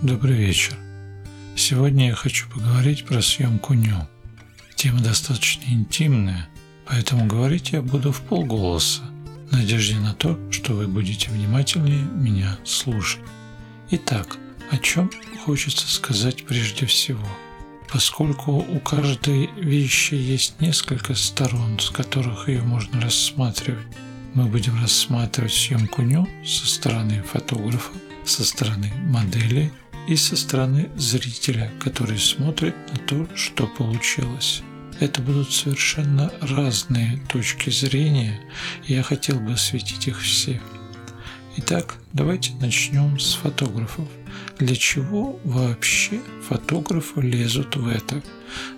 Добрый вечер. Сегодня я хочу поговорить про съемку ню. Тема достаточно интимная, поэтому говорить я буду вполголоса, в надежде на то, что вы будете внимательнее меня слушать. Итак, о чем хочется сказать прежде всего? Поскольку у каждой вещи есть несколько сторон, с которых ее можно рассматривать, мы будем рассматривать съемку ню со стороны фотографа, со стороны модели и со стороны зрителя, который смотрит на то, что получилось. Это будут совершенно разные точки зрения, и я хотел бы осветить их все. Итак, давайте начнем с фотографов. Для чего вообще фотографы лезут в это?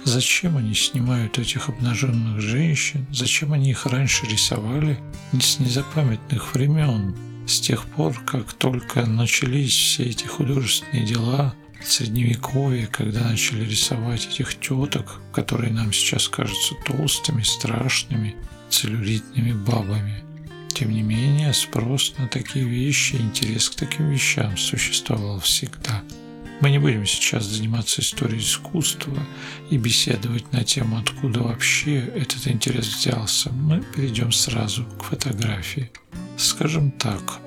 Зачем они снимают этих обнаженных женщин? Зачем они их раньше рисовали? С незапамятных времен, с тех пор, как только начались все эти художественные дела, в средневековье, когда начали рисовать этих теток, которые нам сейчас кажутся толстыми, страшными, целлюлитными бабами. Тем не менее, спрос на такие вещи, интерес к таким вещам существовал всегда. Мы не будем сейчас заниматься историей искусства и беседовать на тему, откуда вообще этот интерес взялся. Мы перейдем сразу к фотографии. Скажем так,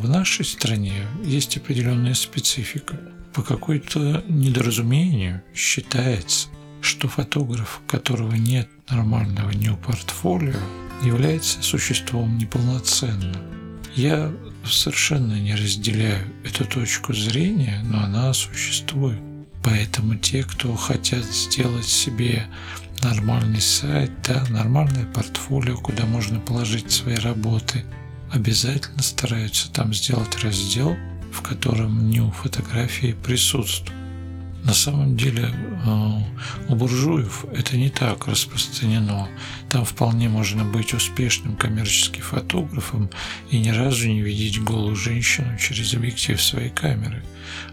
в нашей стране есть определенная специфика. По какому-то недоразумению считается, что фотограф, у которого нет нормального нью-портфолио, является существом неполноценным. Я совершенно не разделяю эту точку зрения, но она существует. Поэтому те, кто хотят сделать себе нормальный сайт, да, нормальное портфолио, куда можно положить свои работы, обязательно стараются там сделать раздел, в котором нью-фотографии присутствуют. На самом деле у буржуев это не так распространено. Там вполне можно быть успешным коммерческим фотографом и ни разу не видеть голую женщину через объектив своей камеры.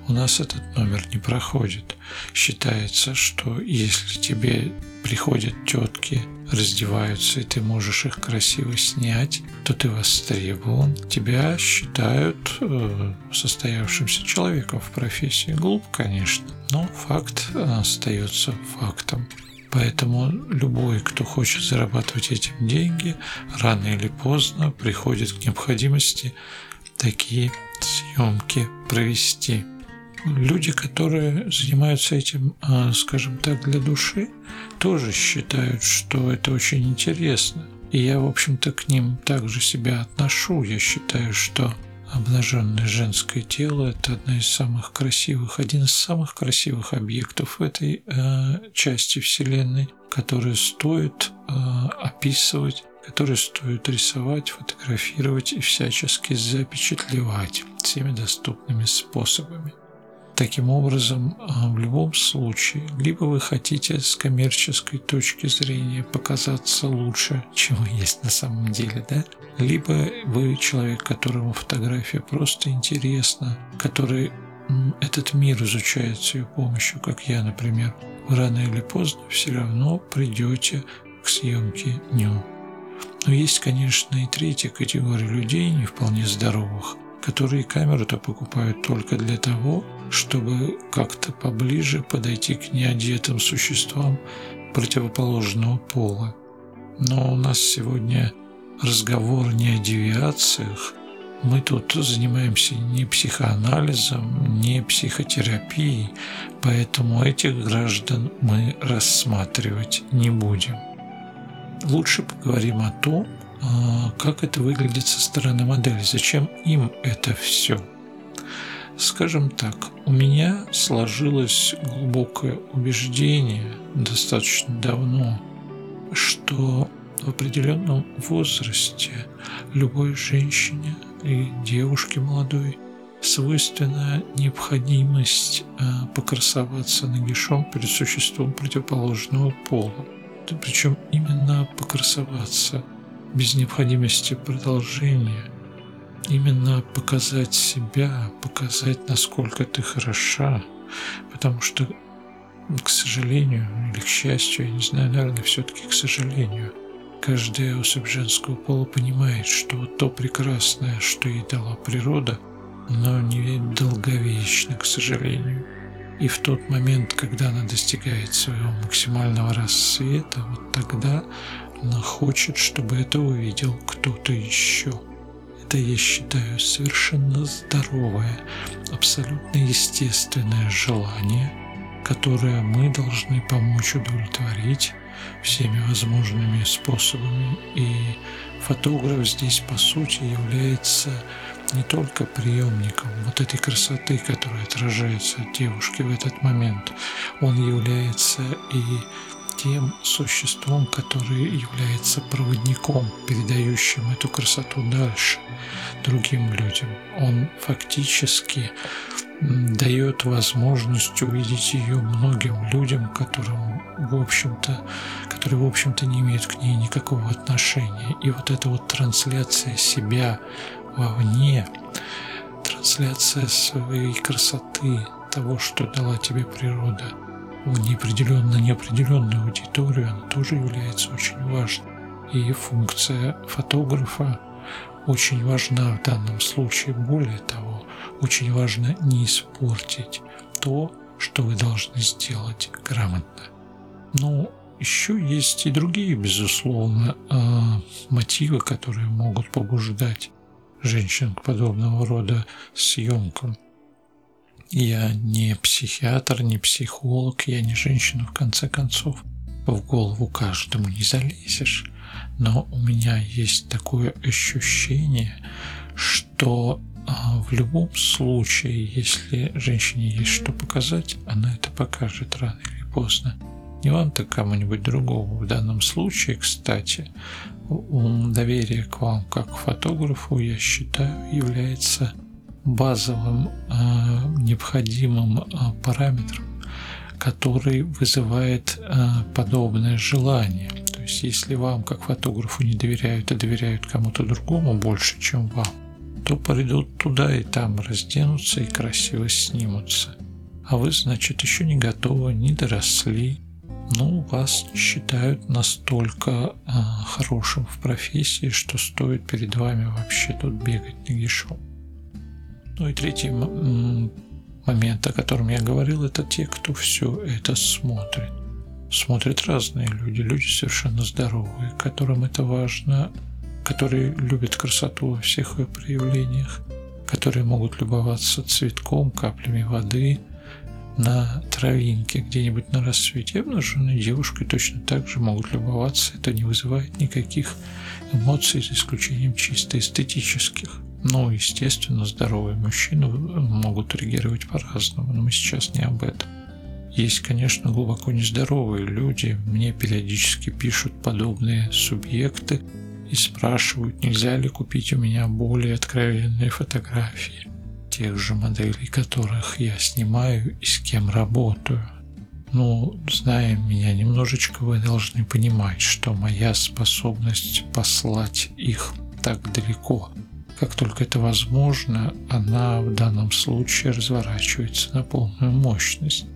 У нас этот номер не проходит. Считается, что если тебе приходят тетки, раздеваются, и ты можешь их красиво снять, то ты востребован. Тебя считают состоявшимся человеком в профессии. Глупо, конечно, но факт остается фактом. Поэтому любой, кто хочет зарабатывать этим деньги, рано или поздно приходит к необходимости такие съемки провести. Люди, которые занимаются этим, скажем так, для души, тоже считают, что это очень интересно. И я, в общем-то, к ним также себя отношу. Я считаю, что обнаженное женское тело – это один из самых красивых объектов в этой части Вселенной, который стоит описывать, который стоит рисовать, фотографировать и всячески запечатлевать всеми доступными способами. Таким образом, в любом случае, либо вы хотите с коммерческой точки зрения показаться лучше, чем вы есть на самом деле, да? Либо вы человек, которому фотография просто интересна, который этот мир изучает с ее помощью, как я, например. Вы рано или поздно все равно придете к съемке ню. Но есть, конечно, и третья категория людей, не вполне здоровых, которые камеру-то покупают только для того, чтобы как-то поближе подойти к неодетым существам противоположного пола. Но у нас сегодня разговор не о девиациях. Мы тут занимаемся не психоанализом, не психотерапией, поэтому этих граждан мы рассматривать не будем. Лучше поговорим о том, как это выглядит со стороны модели, зачем им это все. Скажем так, у меня сложилось глубокое убеждение достаточно давно, что в определенном возрасте любой женщине и девушке молодой свойственна необходимость покрасоваться нагишом перед существом противоположного пола. Причем именно покрасоваться, без необходимости продолжения, именно показать себя, показать, насколько ты хороша, потому что, к сожалению, или к счастью, я не знаю, наверное, все-таки к сожалению, каждая особь женского пола понимает, что то прекрасное, что ей дала природа, но недолговечно, к сожалению. И в тот момент, когда она достигает своего максимального расцвета, вот тогда она хочет, чтобы это увидел кто-то еще. Это, я считаю, совершенно здоровое, абсолютно естественное желание, которое мы должны помочь удовлетворить всеми возможными способами. И фотограф здесь, по сути, является не только приемником вот этой красоты, которая отражается от девушки в этот момент, он является и тем существом, которое является проводником, передающим эту красоту дальше другим людям. Он фактически дает возможность увидеть ее многим людям, которые, в общем-то, не имеют к ней никакого отношения. И вот эта вот трансляция себя вовне, трансляция своей красоты, того, что дала тебе природа, в неопределенную аудиторию, она тоже является очень важной. И функция фотографа очень важна в данном случае. Более того, очень важно не испортить то, что вы должны сделать грамотно. Но еще есть и другие, безусловно, мотивы, которые могут побуждать женщин к подобного рода съемкам. Я не психиатр, не психолог, я не женщина, в конце концов. В голову каждому не залезешь. Но у меня есть такое ощущение, что в любом случае, если женщине есть что показать, она это покажет рано или поздно. Не вам-то, кому-нибудь другому. В данном случае, кстати, доверие к вам как к фотографу, я считаю, является базовым необходимым параметром, который вызывает подобное желание. То есть, если вам как фотографу не доверяют, а доверяют кому-то другому больше, чем вам, то придут туда и там разденутся и красиво снимутся. А вы, значит, еще не готовы, не доросли, но вас считают настолько хорошим в профессии, что стоит перед вами вообще тут бегать нагишом. Ну и третий момент, о котором я говорил, это те, кто все это смотрит. Смотрят разные люди, люди совершенно здоровые, которым это важно, которые любят красоту во всех ее проявлениях, которые могут любоваться цветком, каплями воды на травинке где-нибудь на рассвете. Обнаженные девушки точно так же могут любоваться, это не вызывает никаких эмоций, за исключением чисто эстетических. Ну, естественно, здоровые мужчины могут реагировать по-разному, но мы сейчас не об этом. Есть, конечно, глубоко нездоровые люди. Мне периодически пишут подобные субъекты и спрашивают, нельзя ли купить у меня более откровенные фотографии тех же моделей, которых я снимаю и с кем работаю. Ну, зная меня немножечко, вы должны понимать, что моя способность послать их так далеко, как только это возможно, она в данном случае разворачивается на полную мощность.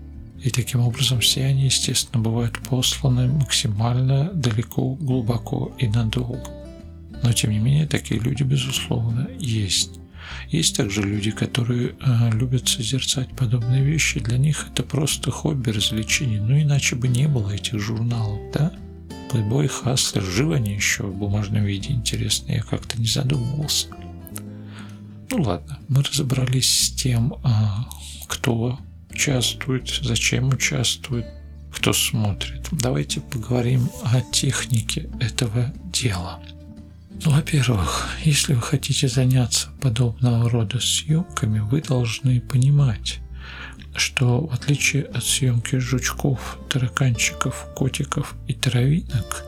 И таким образом все они, естественно, бывают посланы максимально далеко, глубоко и надолго. Но, тем не менее, такие люди, безусловно, есть. Есть также люди, которые любят созерцать подобные вещи. Для них это просто хобби, развлечение. Ну, иначе бы не было этих журналов, да? Playboy, Hustler, живы они еще в бумажном виде, интересно, я как-то не задумывался. Ну ладно, мы разобрались с тем, кто участвует, зачем участвует, кто смотрит. Давайте поговорим о технике этого дела. Ну, во-первых, если вы хотите заняться подобного рода съемками, вы должны понимать, что в отличие от съемки жучков, тараканчиков, котиков и травинок,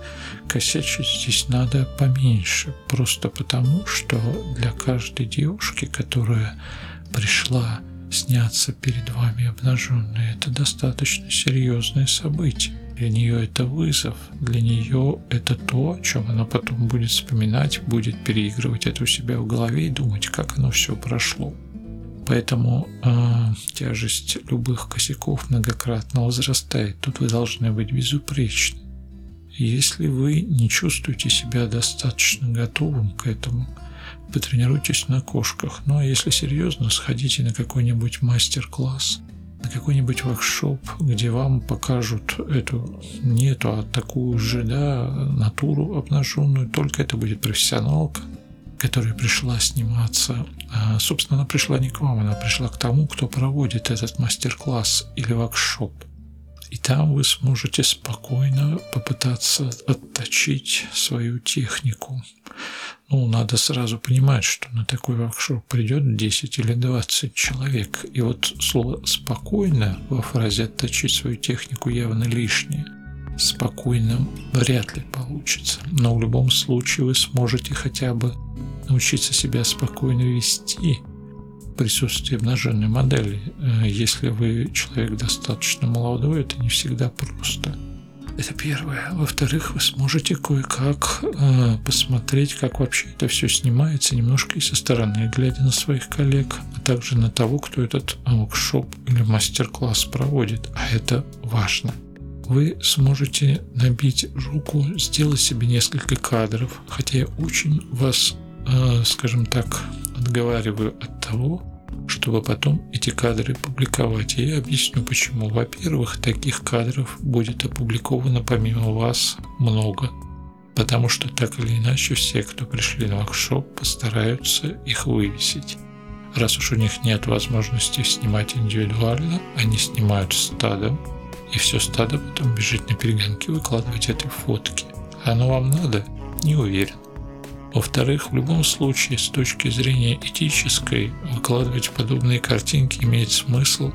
косячить здесь надо поменьше, просто потому, что для каждой девушки, которая пришла сняться перед вами обнаженной, это достаточно серьезное событие. Для нее это вызов, для нее это то, о чем она потом будет вспоминать, будет переигрывать это у себя в голове и думать, как оно все прошло. Поэтому тяжесть любых косяков многократно возрастает. Тут вы должны быть безупречны. Если вы не чувствуете себя достаточно готовым к этому, потренируйтесь на кошках. Ну а если серьезно, сходите на какой-нибудь мастер-класс, на какой-нибудь воркшоп, где вам покажут такую же, натуру обнаженную, только это будет профессионалка, которая пришла сниматься. Собственно, она пришла не к вам, она пришла к тому, кто проводит этот мастер-класс или воркшоп. И там вы сможете спокойно попытаться отточить свою технику. Ну, надо сразу понимать, что на такой воркшоп придет 10 или 20 человек. И вот слово «спокойно» во фразе «отточить свою технику» явно лишнее. Спокойно вряд ли получится. Но в любом случае вы сможете хотя бы научиться себя спокойно вести в присутствии обнаженной модели. Если вы человек достаточно молодой, это не всегда просто. Это первое. Во-вторых, вы сможете кое-как посмотреть, как вообще это все снимается, немножко и со стороны, глядя на своих коллег, а также на того, кто этот воркшоп или мастер-класс проводит. А это важно. Вы сможете набить руку, сделать себе несколько кадров, хотя я очень вас, отговариваю от того, чтобы потом эти кадры публиковать. И я объясню почему. Во-первых, таких кадров будет опубликовано помимо вас много, потому что так или иначе все, кто пришли на воркшоп, постараются их вывесить. Раз уж у них нет возможности снимать индивидуально, они снимают стадом, и все стадо потом бежит на перегонки выкладывать эти фотки. Оно вам надо? Не уверен. Во-вторых, в любом случае, с точки зрения этической, выкладывать подобные картинки имеет смысл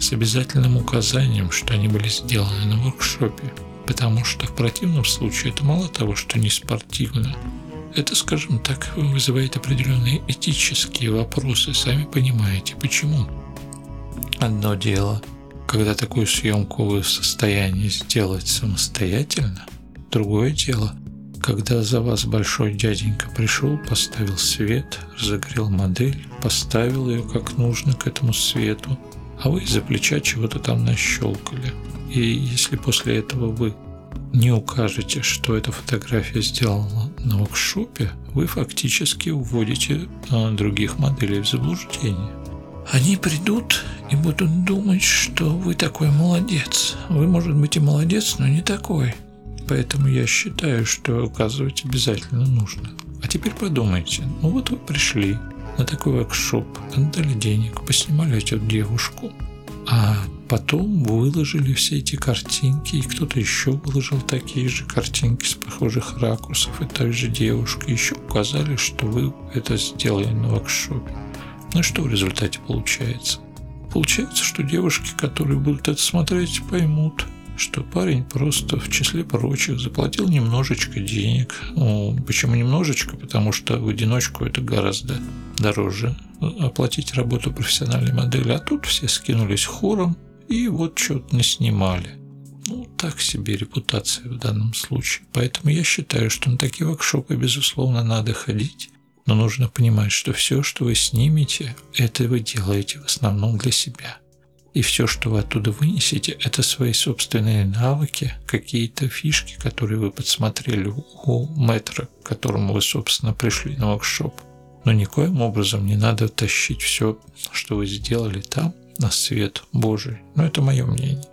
с обязательным указанием, что они были сделаны на воркшопе, потому что в противном случае это мало того, что не спортивно. Это, скажем так, вызывает определенные этические вопросы, сами понимаете, почему. Одно дело, когда такую съемку вы в состоянии сделать самостоятельно, другое дело, когда за вас большой дяденька пришел, поставил свет, разогрел модель, поставил ее как нужно к этому свету, а вы из-за плеча чего-то там нащелкали. И если после этого вы не укажете, что эта фотография сделана на воркшопе, вы фактически уводите других моделей в заблуждение. Они придут и будут думать, что вы такой молодец. Вы, может быть, и молодец, но не такой. Поэтому я считаю, что указывать обязательно нужно. А теперь подумайте. Ну вот вы пришли на такой воркшоп, отдали денег, поснимали эту девушку, а потом выложили все эти картинки, и кто-то еще выложил такие же картинки с похожих ракурсов, и той же девушкой еще указали, что вы это сделали на воркшопе. Ну и что в результате получается? Получается, что девушки, которые будут это смотреть, поймут, что парень просто в числе прочих заплатил немножечко денег. Ну, почему немножечко? Потому что в одиночку это гораздо дороже оплатить работу профессиональной модели. А тут все скинулись хором и вот что-то наснимали. Ну, так себе репутация в данном случае. Поэтому я считаю, что на такие воркшопы, безусловно, надо ходить. Но нужно понимать, что все, что вы снимете, это вы делаете в основном для себя. И все, что вы оттуда вынесете, это свои собственные навыки, какие-то фишки, которые вы подсмотрели у мэтра, к которому вы, собственно, пришли на воркшоп. Но никоим образом не надо тащить все, что вы сделали там, на свет Божий. Но это мое мнение.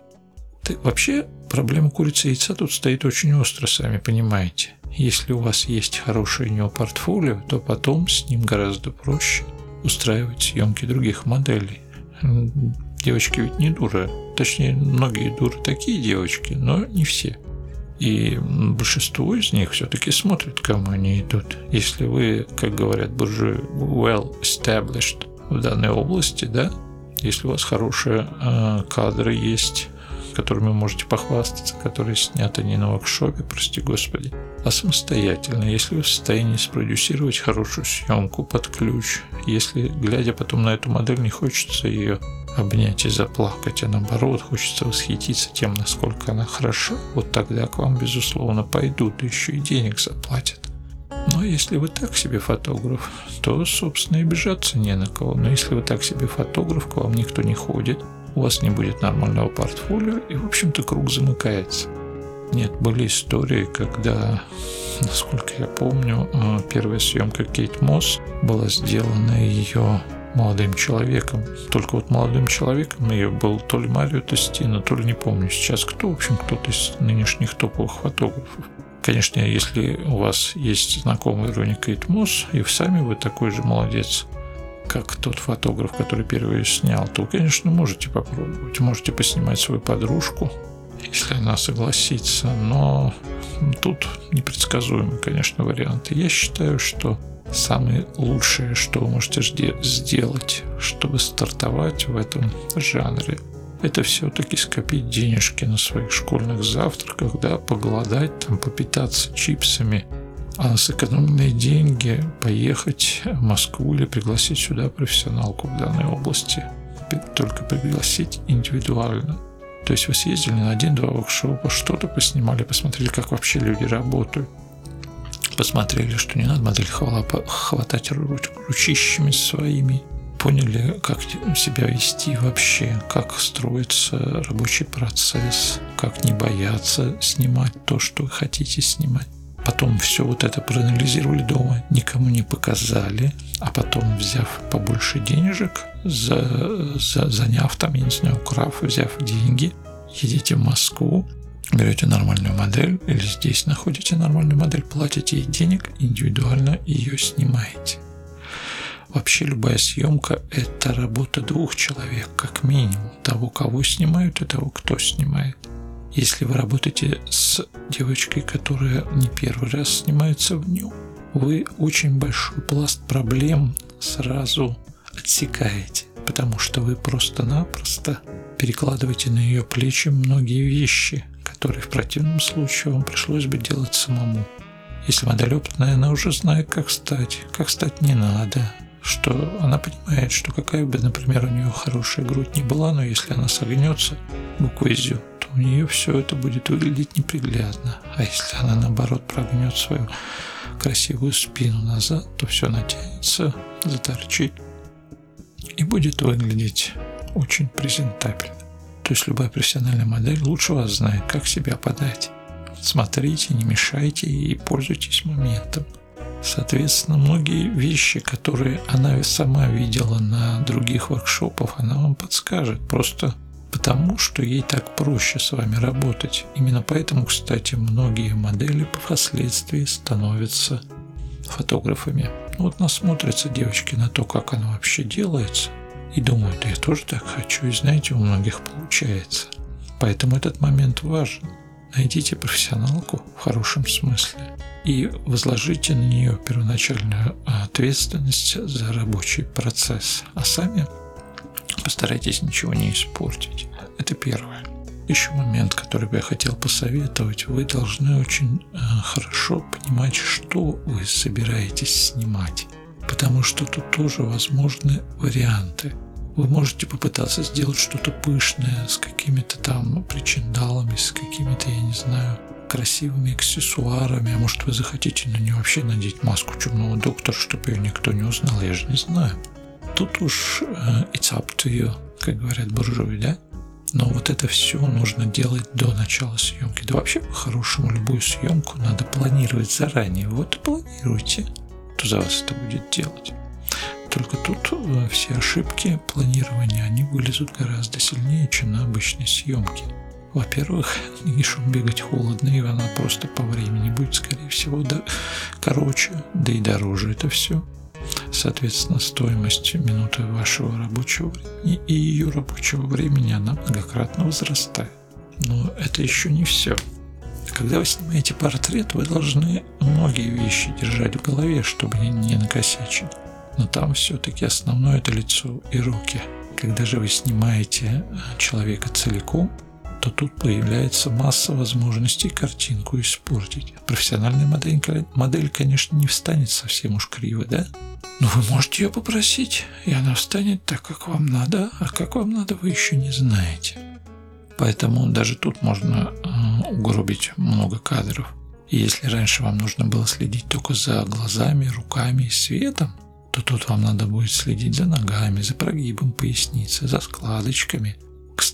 Вообще, проблема курицы и яйца тут стоит очень остро, сами понимаете. Если у вас есть хорошее неопортфолио, то потом с ним гораздо проще устраивать съемки других моделей. Девочки ведь не дуры, точнее, многие дуры такие девочки, но не все. И большинство из них все-таки смотрят, кому они идут. Если вы, как говорят буржуи, well established в данной области, да, если у вас хорошие кадры есть, которыми можете похвастаться, которые сняты не на воркшопе, прости господи, а самостоятельно, если вы в состоянии спродюсировать хорошую съемку под ключ, если, глядя потом на эту модель, не хочется ее обнять и заплакать, а наоборот, хочется восхититься тем, насколько она хороша, вот тогда к вам, безусловно, пойдут, да еще и денег заплатят. Но если вы так себе фотограф, то, собственно, и бежаться не на кого. Но если вы так себе фотограф, к вам никто не ходит, у вас не будет нормального портфолио, и, в общем-то, круг замыкается. Нет, были истории, когда, насколько я помню, первая съемка Кейт Мосс была сделана ее молодым человеком. Только вот молодым человеком ее был то ли Марио Тестино, то ли не помню сейчас кто, в общем, кто-то из нынешних топовых фотографов. Конечно, если у вас есть знакомый Ронни Кейт Мосс, и сами вы такой же молодец, как тот фотограф, который первый снял, то, конечно, можете попробовать. Можете поснимать свою подружку, если она согласится. Но тут непредсказуемый, конечно, вариант. Я считаю, что самое лучшее, что вы можете сделать, чтобы стартовать в этом жанре, это все-таки скопить денежки на своих школьных завтраках, да, поголодать, там, попитаться чипсами, а сэкономленные деньги поехать в Москву или пригласить сюда профессионалку в данной области. Только пригласить индивидуально. То есть вы съездили на 1-2 воркшопа, что-то поснимали, посмотрели, как вообще люди работают. Посмотрели, что не надо модель хватать ручищами своими. Поняли, как себя вести вообще, как строится рабочий процесс, как не бояться снимать то, что вы хотите снимать. Потом все вот это проанализировали дома, никому не показали, а потом, взяв побольше денежек, заняв там, я не знаю, украв, взяв деньги, едете в Москву, берете нормальную модель или здесь находите нормальную модель, платите ей денег, индивидуально ее снимаете. Вообще любая съемка – это работа двух человек, как минимум, того, кого снимают, и того, кто снимает. Если вы работаете с девочкой, которая не первый раз снимается в нем, вы очень большой пласт проблем сразу отсекаете, потому что вы просто-напросто перекладываете на ее плечи многие вещи, которые в противном случае вам пришлось бы делать самому. Если модель опытная, она уже знает, как стать не надо. Что она понимает, что какая бы, например, у нее хорошая грудь не была, но если она согнется буквой «зю», то у нее все это будет выглядеть неприглядно. А если она, наоборот, прогнет свою красивую спину назад, то все натянется, заторчит и будет выглядеть очень презентабельно. То есть любая профессиональная модель лучше вас знает, как себя подать. Смотрите, не мешайте и пользуйтесь моментом. Соответственно, многие вещи, которые она сама видела на других воркшопах, она вам подскажет. Просто потому, что ей так проще с вами работать. Именно поэтому, кстати, многие модели впоследствии становятся фотографами. Вот насмотрятся девочки на то, как оно вообще делается, и думают, я тоже так хочу, и знаете, у многих получается. Поэтому этот момент важен. Найдите профессионалку в хорошем смысле и возложите на нее первоначальную ответственность за рабочий процесс, а сами постарайтесь ничего не испортить. Это первое. Еще момент, который бы я хотел посоветовать. Вы должны очень хорошо понимать, что вы собираетесь снимать, потому что тут тоже возможны варианты. Вы можете попытаться сделать что-то пышное с какими-то там причиндалами, с какими-то, я не знаю, красивыми аксессуарами. А может, вы захотите на нее вообще надеть маску чумного доктора, чтобы ее никто не узнал, я же не знаю. Тут уж it's up to you, как говорят буржуи, да? Но вот это все нужно делать до начала съемки. Да вообще, по-хорошему, любую съемку надо планировать заранее. Вот и планируйте, кто за вас это будет делать. Только тут все ошибки планирования, они вылезут гораздо сильнее, чем на обычной съемке. Во-первых, нишом бегать холодно, и она просто по времени будет, скорее всего, короче, да и дороже это все. Соответственно, стоимость минуты вашего рабочего времени и ее рабочего времени, она многократно возрастает. Но это еще не все. Когда вы снимаете портрет, вы должны многие вещи держать в голове, чтобы не накосячить. Но там все-таки основное – это лицо и руки. Когда же вы снимаете человека целиком, то тут появляется масса возможностей картинку испортить. Профессиональная модель, конечно, не встанет совсем уж криво, да? Но вы можете ее попросить, и она встанет так, как вам надо, а как вам надо, вы еще не знаете. Поэтому даже тут можно угробить много кадров. И если раньше вам нужно было следить только за глазами, руками и светом, то тут вам надо будет следить за ногами, за прогибом поясницы, за складочками.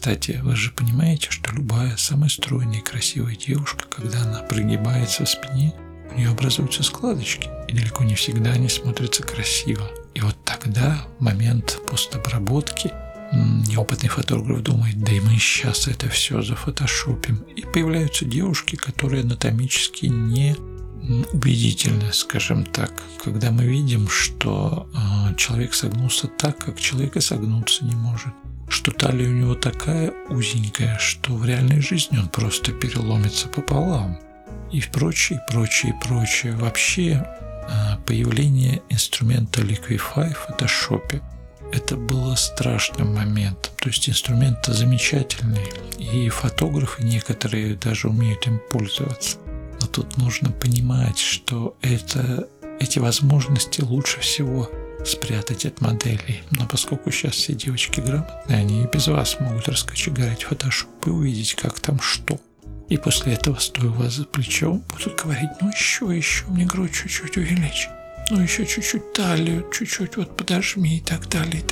Кстати, вы же понимаете, что любая самая стройная и красивая девушка, когда она прогибается в спине, у нее образуются складочки, и далеко не всегда они смотрятся красиво. И вот тогда, в момент постобработки, неопытный фотограф думает: да и мы сейчас это все зафотошопим. И появляются девушки, которые анатомически не убедительны, скажем так. Когда мы видим, что человек согнулся так, как человек и согнуться не может, что талия у него такая узенькая, что в реальной жизни он просто переломится пополам. И прочее. Вообще, появление инструмента Liquify в Photoshop это было страшным моментом. То есть инструмент-то замечательный, и фотографы некоторые даже умеют им пользоваться. Но тут нужно понимать, что эти возможности лучше всего спрятать от моделей. Но поскольку сейчас все девочки грамотные, они и без вас могут раскочегарить Photoshop и увидеть, как там что. И после этого, стоя у вас за плечом, будут говорить: ну еще, мне грудь чуть-чуть увеличь, ну еще чуть-чуть талию, чуть-чуть вот подожми и так далее.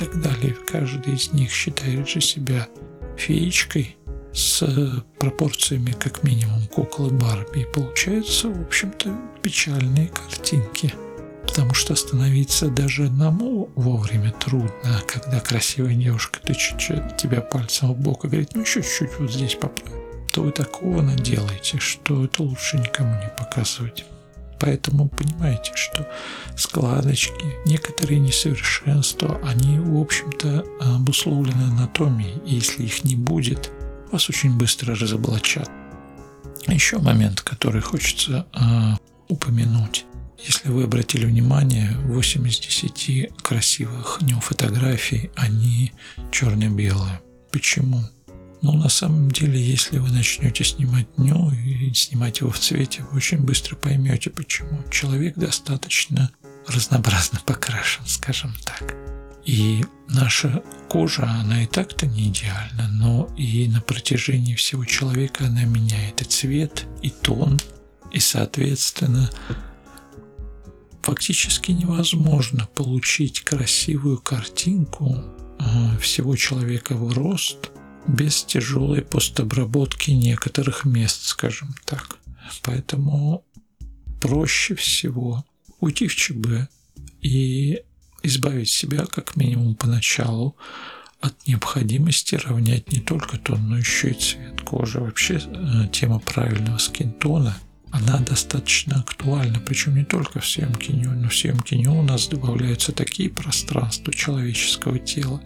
Каждый из них считает же себя феечкой с пропорциями как минимум куклы Барби. И получаются, в общем-то, печальные картинки. Потому что остановиться даже одному вовремя трудно, когда красивая девушка тычет тебя пальцем в бок и говорит: ну еще чуть-чуть вот здесь поправь. То вы такого наделаете, что это лучше никому не показывать. Поэтому понимаете, что складочки, некоторые несовершенства, они, в общем-то, обусловлены анатомией, и если их не будет, вас очень быстро разоблачат. Еще момент, который хочется упомянуть. Если вы обратили внимание, 8 из 10 красивых фотографий, они черно-белые. Почему? Но на самом деле, если вы начнете снимать днем и снимать его в цвете, вы очень быстро поймете, почему. Человек достаточно разнообразно покрашен, скажем так. И наша кожа, она и так-то не идеальна, но и на протяжении всего человека она меняет и цвет, и тон, и, соответственно, фактически невозможно получить красивую картинку всего человека в рост без тяжелой постобработки некоторых мест, скажем так. Поэтому проще всего уйти в ЧБ и избавить себя, как минимум поначалу, от необходимости равнять не только тон, но еще и цвет кожи. Вообще тема правильного скинтона, она достаточно актуальна, причем не только в съемке НЮ, но в съемке НЮ у нас добавляются такие пространства человеческого тела,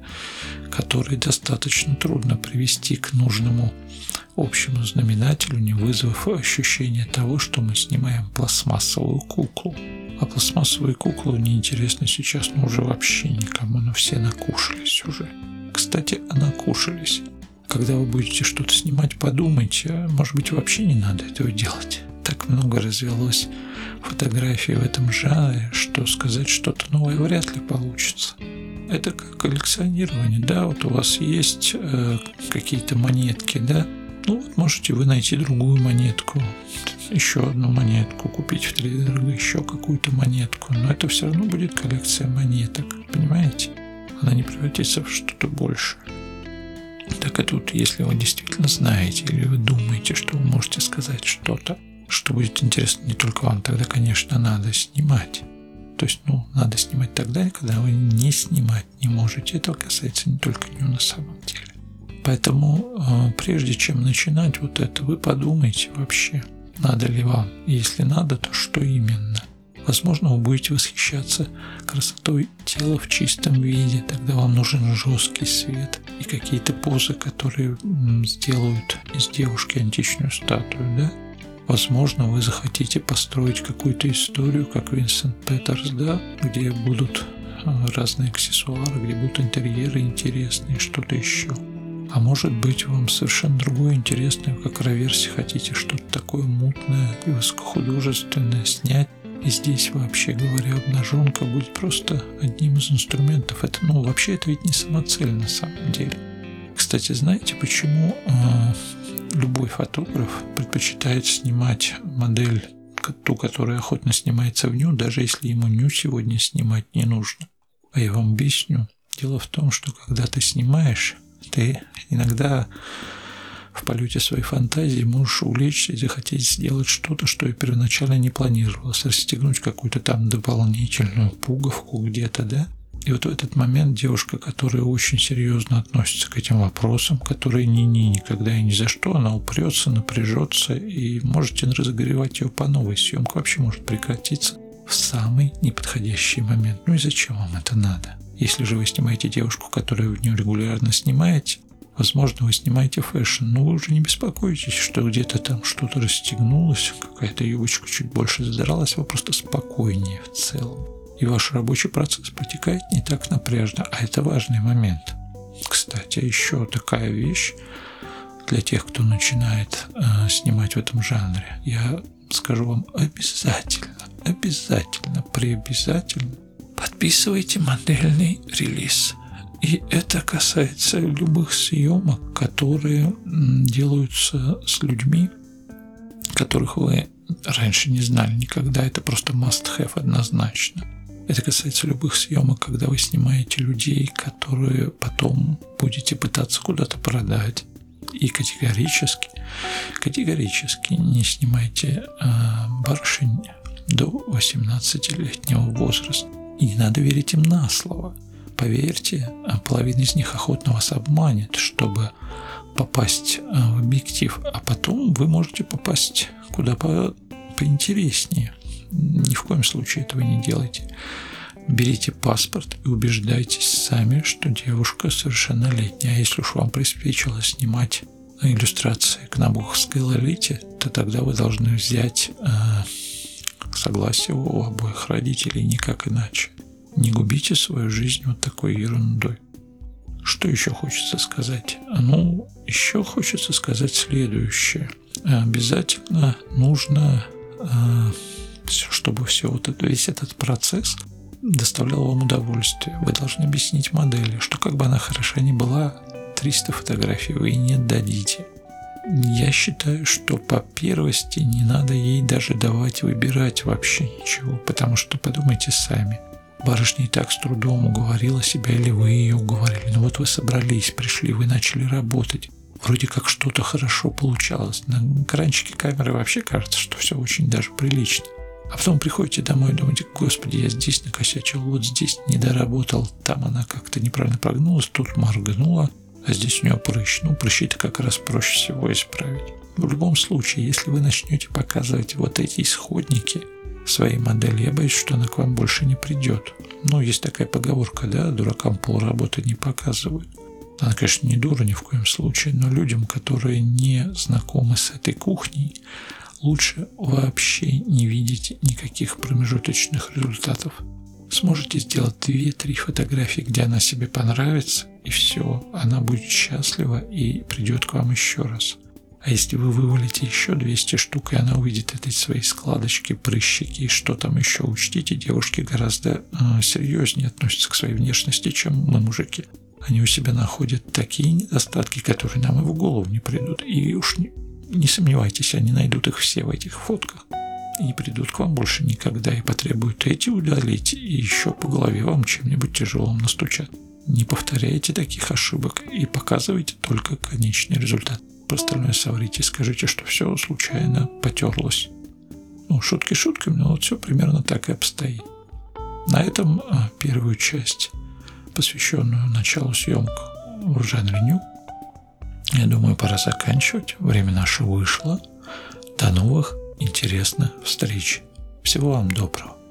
которые достаточно трудно привести к нужному общему знаменателю, не вызвав ощущения того, что мы снимаем пластмассовую куклу. А пластмассовые куклы неинтересны сейчас, уже вообще никому, но все накушались уже. Кстати, накушались. Когда вы будете что-то снимать, подумайте, может быть, вообще не надо этого делать. Так много развелось фотографий в этом жанре, что сказать что-то новое вряд ли получится. Это как коллекционирование, да, вот у вас есть какие-то монетки, да, ну вот можете вы найти другую монетку, еще одну монетку, купить в 3D, еще какую-то монетку, но это все равно будет коллекция монеток, понимаете? Она не превратится в что-то большее. Так и тут, если вы действительно знаете или вы думаете, что вы можете сказать что-то, что будет интересно не только вам, тогда, конечно, надо снимать. То есть, надо снимать тогда, когда вы не снимать не можете. Это касается не только него на самом деле. Поэтому, прежде чем начинать вот это, вы подумайте вообще, надо ли вам. Если надо, то что именно? Возможно, вы будете восхищаться красотой тела в чистом виде. Тогда вам нужен жесткий свет и какие-то позы, которые сделают из девушки античную статую, да? Возможно, вы захотите построить какую-то историю, как Винсент Петерс, да, где будут разные аксессуары, где будут интерьеры интересные, что-то еще. А может быть, вам совершенно другое интересное, как Раверси, хотите что-то такое мутное и высокохудожественное снять. И здесь, вообще говоря, обнаженка будет просто одним из инструментов. Это, вообще, это ведь не самоцель на самом деле. Кстати, знаете, почему любой фотограф предпочитает снимать модель, ту, которая охотно снимается в ню, даже если ему ню сегодня снимать не нужно? А я вам объясню. Дело в том, что когда ты снимаешь, Ты иногда в полете своей фантазии можешь увлечься и захотеть сделать что-то, что и первоначально не планировалось, расстегнуть какую-то там дополнительную пуговку где-то, да? И вот в этот момент девушка, которая очень серьезно относится к этим вопросам, которая никогда и ни за что, она упрется, напряжется, и можете разогревать ее по новой. Съемка вообще может прекратиться в самый неподходящий момент. Ну и зачем вам это надо? Если же вы снимаете девушку, которую в нее регулярно снимаете, возможно, вы снимаете фэшн, но вы уже не беспокойтесь, что где-то там что-то расстегнулось, какая-то юбочка чуть больше задралась, вы просто спокойнее в целом. И ваш рабочий процесс протекает не так напряжно, а это важный момент. Кстати, еще такая вещь для тех, кто начинает снимать в этом жанре. Я скажу вам, обязательно подписывайте модельный релиз. И это касается любых съемок, которые делаются с людьми, которых вы раньше не знали никогда. Это просто must-have однозначно. Это касается любых съемок, когда вы снимаете людей, которые потом будете пытаться куда-то продать. И категорически не снимайте барышень до 18-летнего возраста. И не надо верить им на слово. Поверьте, половина из них охотно вас обманет, чтобы попасть в объектив, а потом вы можете попасть куда поинтереснее. Ни в коем случае этого не делайте. Берите паспорт и убеждайтесь сами, что девушка совершеннолетняя. А если уж вам приспичило снимать иллюстрации к Набоковской Лолите, то тогда вы должны взять согласие у обоих родителей, никак иначе. Не губите свою жизнь вот такой ерундой. Что еще хочется сказать? Ну, еще хочется сказать следующее. Обязательно нужно, чтобы весь этот процесс доставлял вам удовольствие. Вы должны объяснить модели, что как бы она хороша ни была, 300 фотографий вы ей не дадите. Я считаю, что по первости не надо ей даже давать выбирать вообще ничего, потому что подумайте сами. Барышня и так с трудом уговорила себя, или вы ее уговорили. Но вот вы собрались, пришли, вы начали работать. Вроде как что-то хорошо получалось. На экранчике камеры вообще кажется, что все очень даже прилично. А потом приходите домой и думаете: господи, я здесь накосячил, вот здесь не доработал, там она как-то неправильно прогнулась, тут моргнула, а здесь у нее прыщ. Ну, прыщи-то как раз проще всего исправить. В любом случае, если вы начнете показывать вот эти исходники своей модели, я боюсь, что она к вам больше не придет. Ну, есть такая поговорка, да, дуракам полработы не показывают. Она, конечно, не дура ни в коем случае, но людям, которые не знакомы с этой кухней, лучше вообще не видеть никаких промежуточных результатов. Сможете сделать 2-3 фотографии, где она себе понравится, и все, она будет счастлива и придет к вам еще раз. А если вы вывалите еще 200 штук, и она увидит эти свои складочки, прыщики, и что там еще, учтите, девушки гораздо серьезнее относятся к своей внешности, чем мы, мужики. Они у себя находят такие недостатки, которые нам и в голову не придут. И уж не сомневайтесь, они найдут их все в этих фотках. И не придут к вам больше никогда, и потребуют эти удалить, и еще по голове вам чем-нибудь тяжелым настучат. Не повторяйте таких ошибок и показывайте только конечный результат. Про остальное соврите, скажите, что все случайно потерлось. Ну, шутки шутками, но вот все примерно так и обстоит. На этом первую часть, посвященную началу съемок в жанре ню, я думаю, пора заканчивать. Время наше вышло. До новых интересных встреч. Всего вам доброго.